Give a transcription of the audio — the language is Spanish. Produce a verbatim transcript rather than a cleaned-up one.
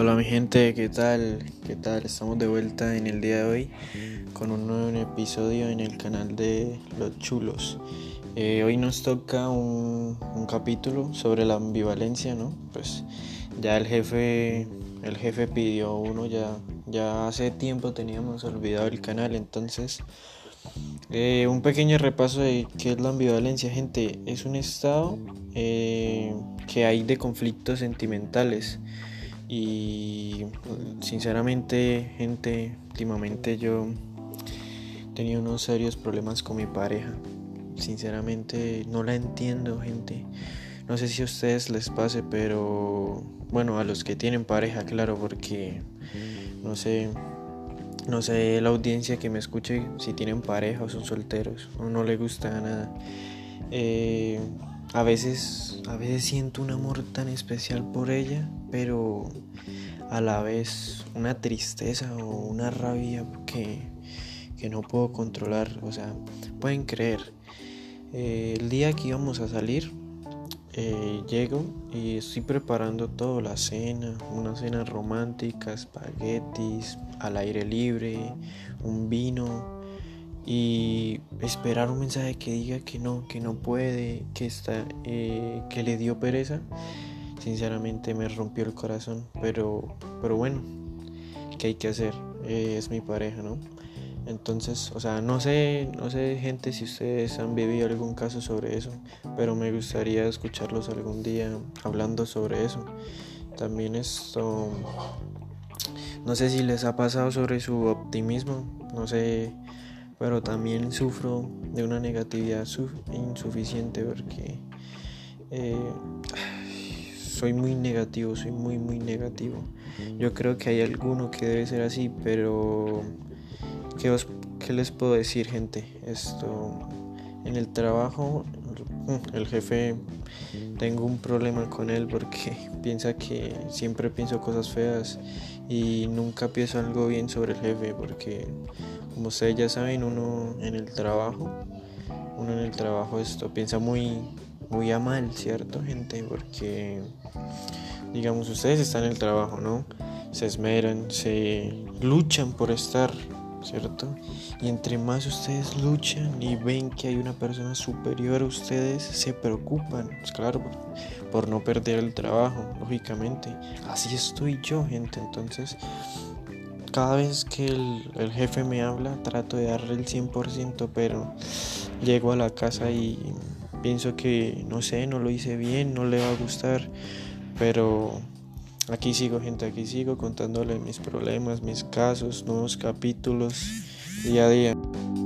Hola mi gente, ¿qué tal? ¿Qué tal? Estamos de vuelta en el día de hoy con un nuevo episodio en el canal de Los Chulos. Eh, hoy nos toca un, un capítulo sobre la ambivalencia, ¿no? Pues ya el jefe, el jefe pidió uno, ya, ya hace tiempo teníamos olvidado el canal, entonces eh, un pequeño repaso de qué es la ambivalencia, gente. Es un estado eh, que hay de conflictos sentimentales. Y sinceramente, gente, últimamente yo tenía unos serios problemas con mi pareja. Sinceramente no la entiendo, gente. No sé si a ustedes les pase, pero bueno, a los que tienen pareja, claro, porque no sé, no sé la audiencia que me escuche si tienen pareja o son solteros o no les gusta nada. Eh, a veces, a veces siento un amor tan especial por ella, pero a la vez una tristeza o una rabia que, que no puedo controlar. O sea, pueden creer, eh, el día que íbamos a salir, eh, llego y estoy preparando todo, la cena, una cena romántica, espaguetis, al aire libre, un vino, y esperar un mensaje que diga que no, que no puede, que, está, eh, que le dio pereza. Sinceramente me rompió el corazón, pero, pero bueno, ¿qué hay que hacer? Eh, es mi pareja, ¿no? Entonces, o sea, no sé, no sé, gente, si ustedes han vivido algún caso sobre eso, pero me gustaría escucharlos algún día hablando sobre eso. También esto, no sé si les ha pasado sobre su optimismo, no sé, pero también sufro de una negatividad insuficiente porque... Eh, Soy muy negativo, soy muy muy negativo. Yo creo que hay alguno que debe ser así, pero ¿qué, os, qué les puedo decir, gente? Esto, en el trabajo, el jefe, tengo un problema con él porque piensa que siempre pienso cosas feas y nunca pienso algo bien sobre el jefe porque, como ustedes ya saben, uno en el trabajo, uno en el trabajo esto piensa muy... muy a mal, ¿cierto, gente? Porque, digamos, ustedes están en el trabajo, ¿no? Se esmeran, se luchan por estar, ¿cierto? Y entre más ustedes luchan y ven que hay una persona superior a ustedes, se preocupan, pues claro, por no perder el trabajo, lógicamente. Así estoy yo, gente. Entonces, cada vez que el, el jefe me habla, trato de darle el cien por ciento, pero llego a la casa y... pienso que, no sé, no lo hice bien, no le va a gustar, pero aquí sigo, gente, aquí sigo contándole mis problemas, mis casos, nuevos capítulos, día a día.